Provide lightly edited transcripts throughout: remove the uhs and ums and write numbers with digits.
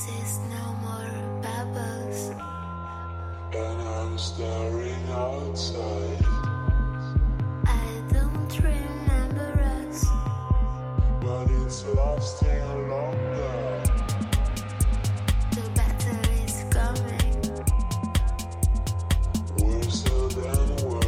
kisses, no more bubbles. And I'm staring outside. I don't remember us, but it's lasting longer. The battle is coming. Worse than worse.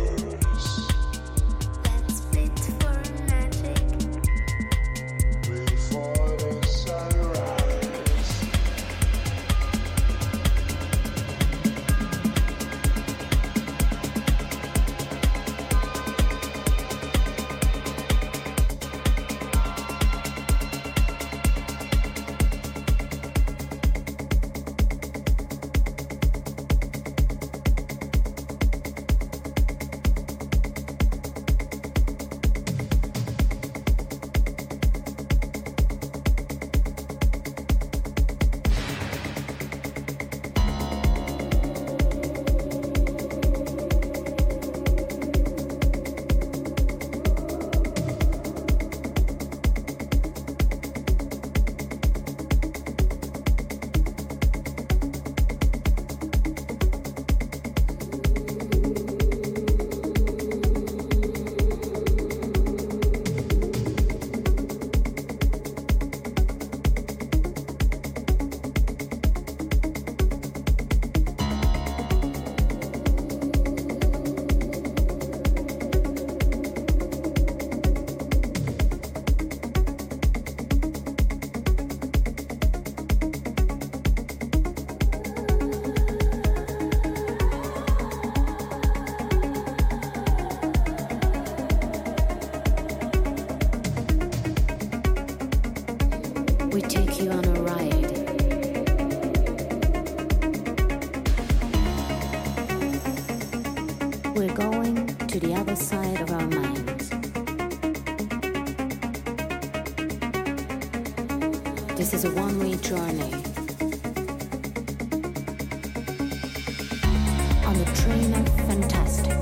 Fantastic.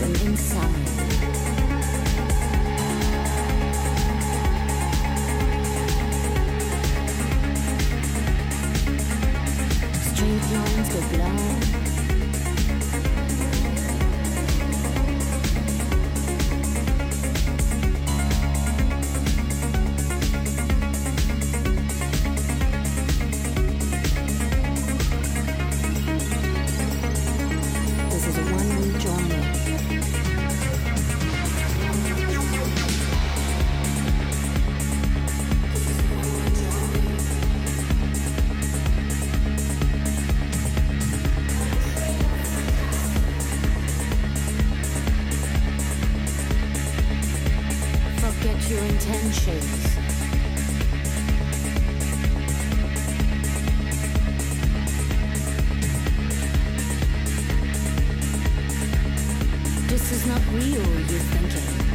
listen inside. Street lines go blind. Forget your intentions. This is not real, you're thinking.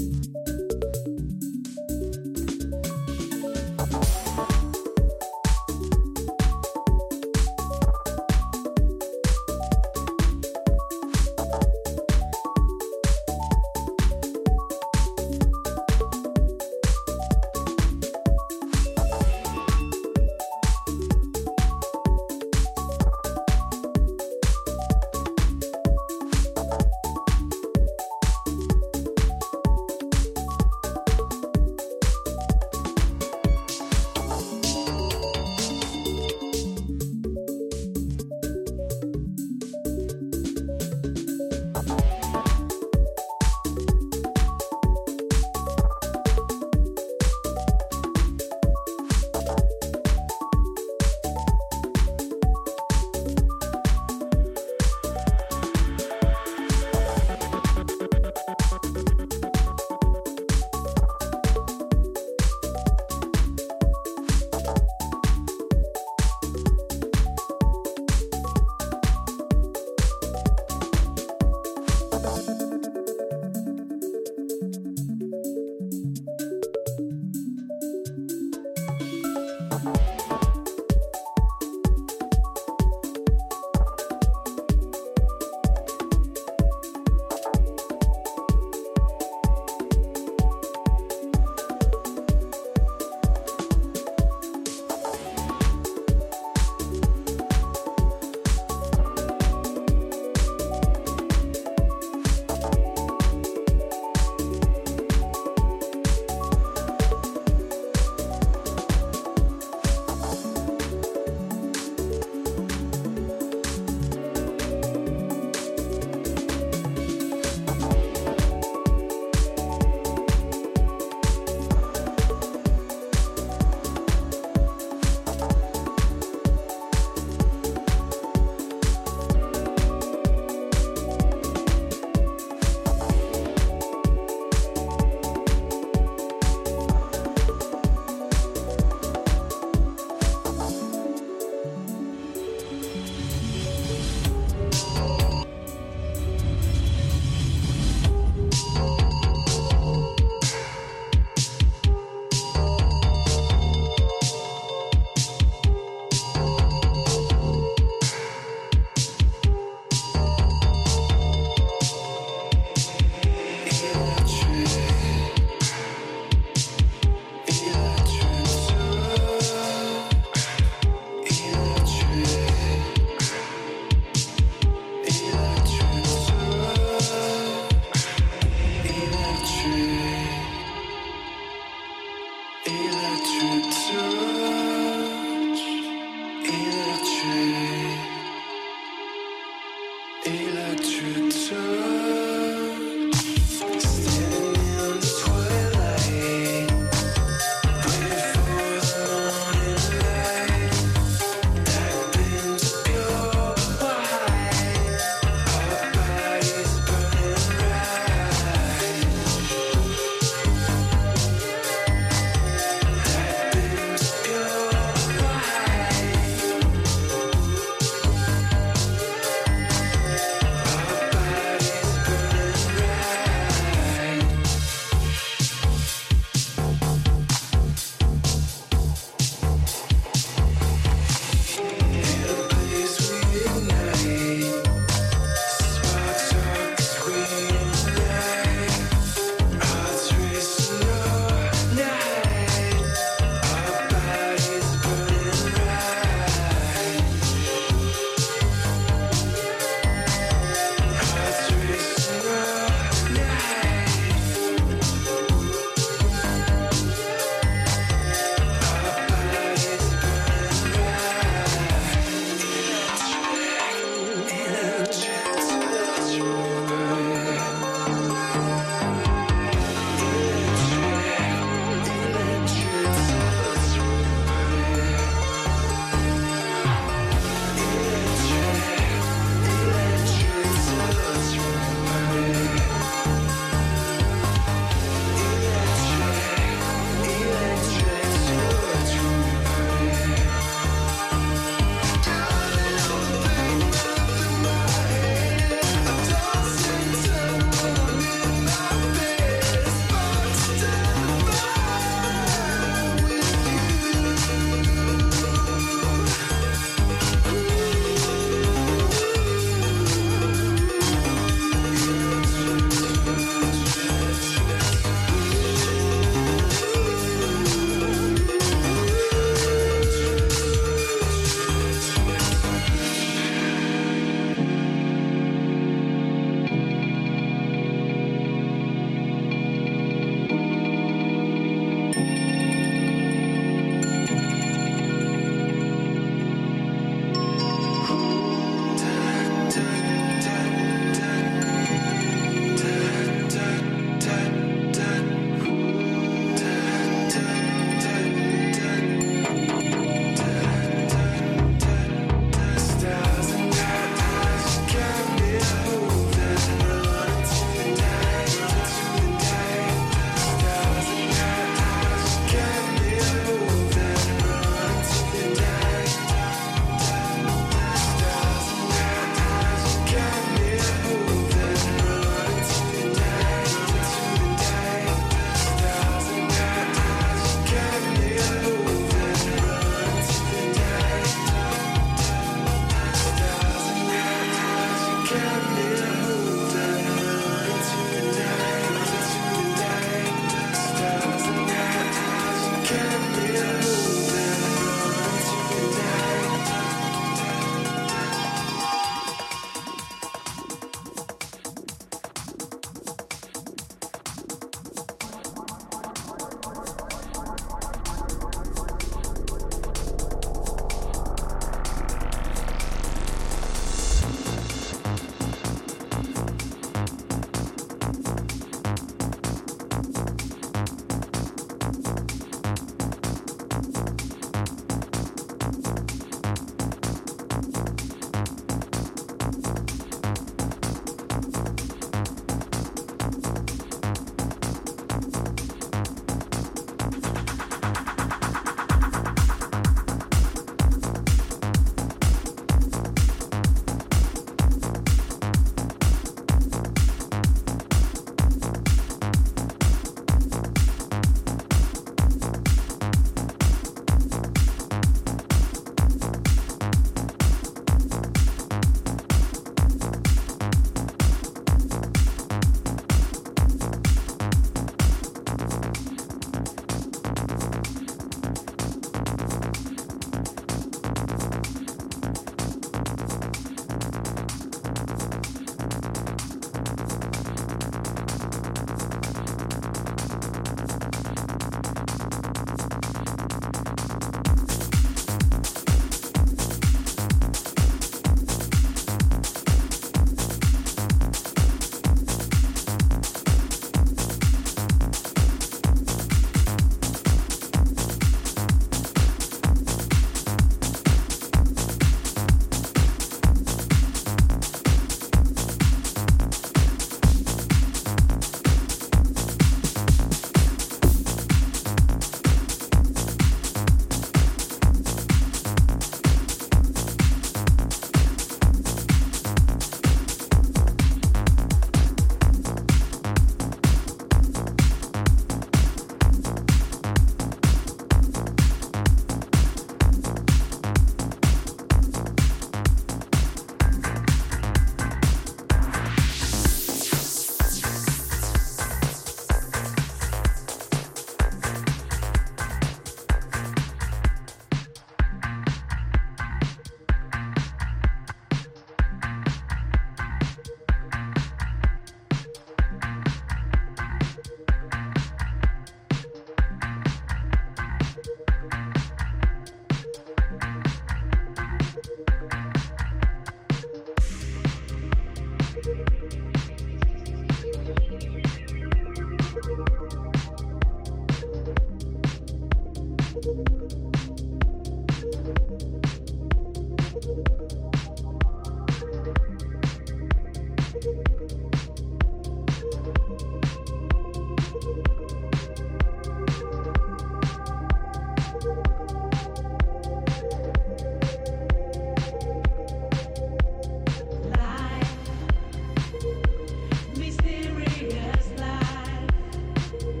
Mysterious life.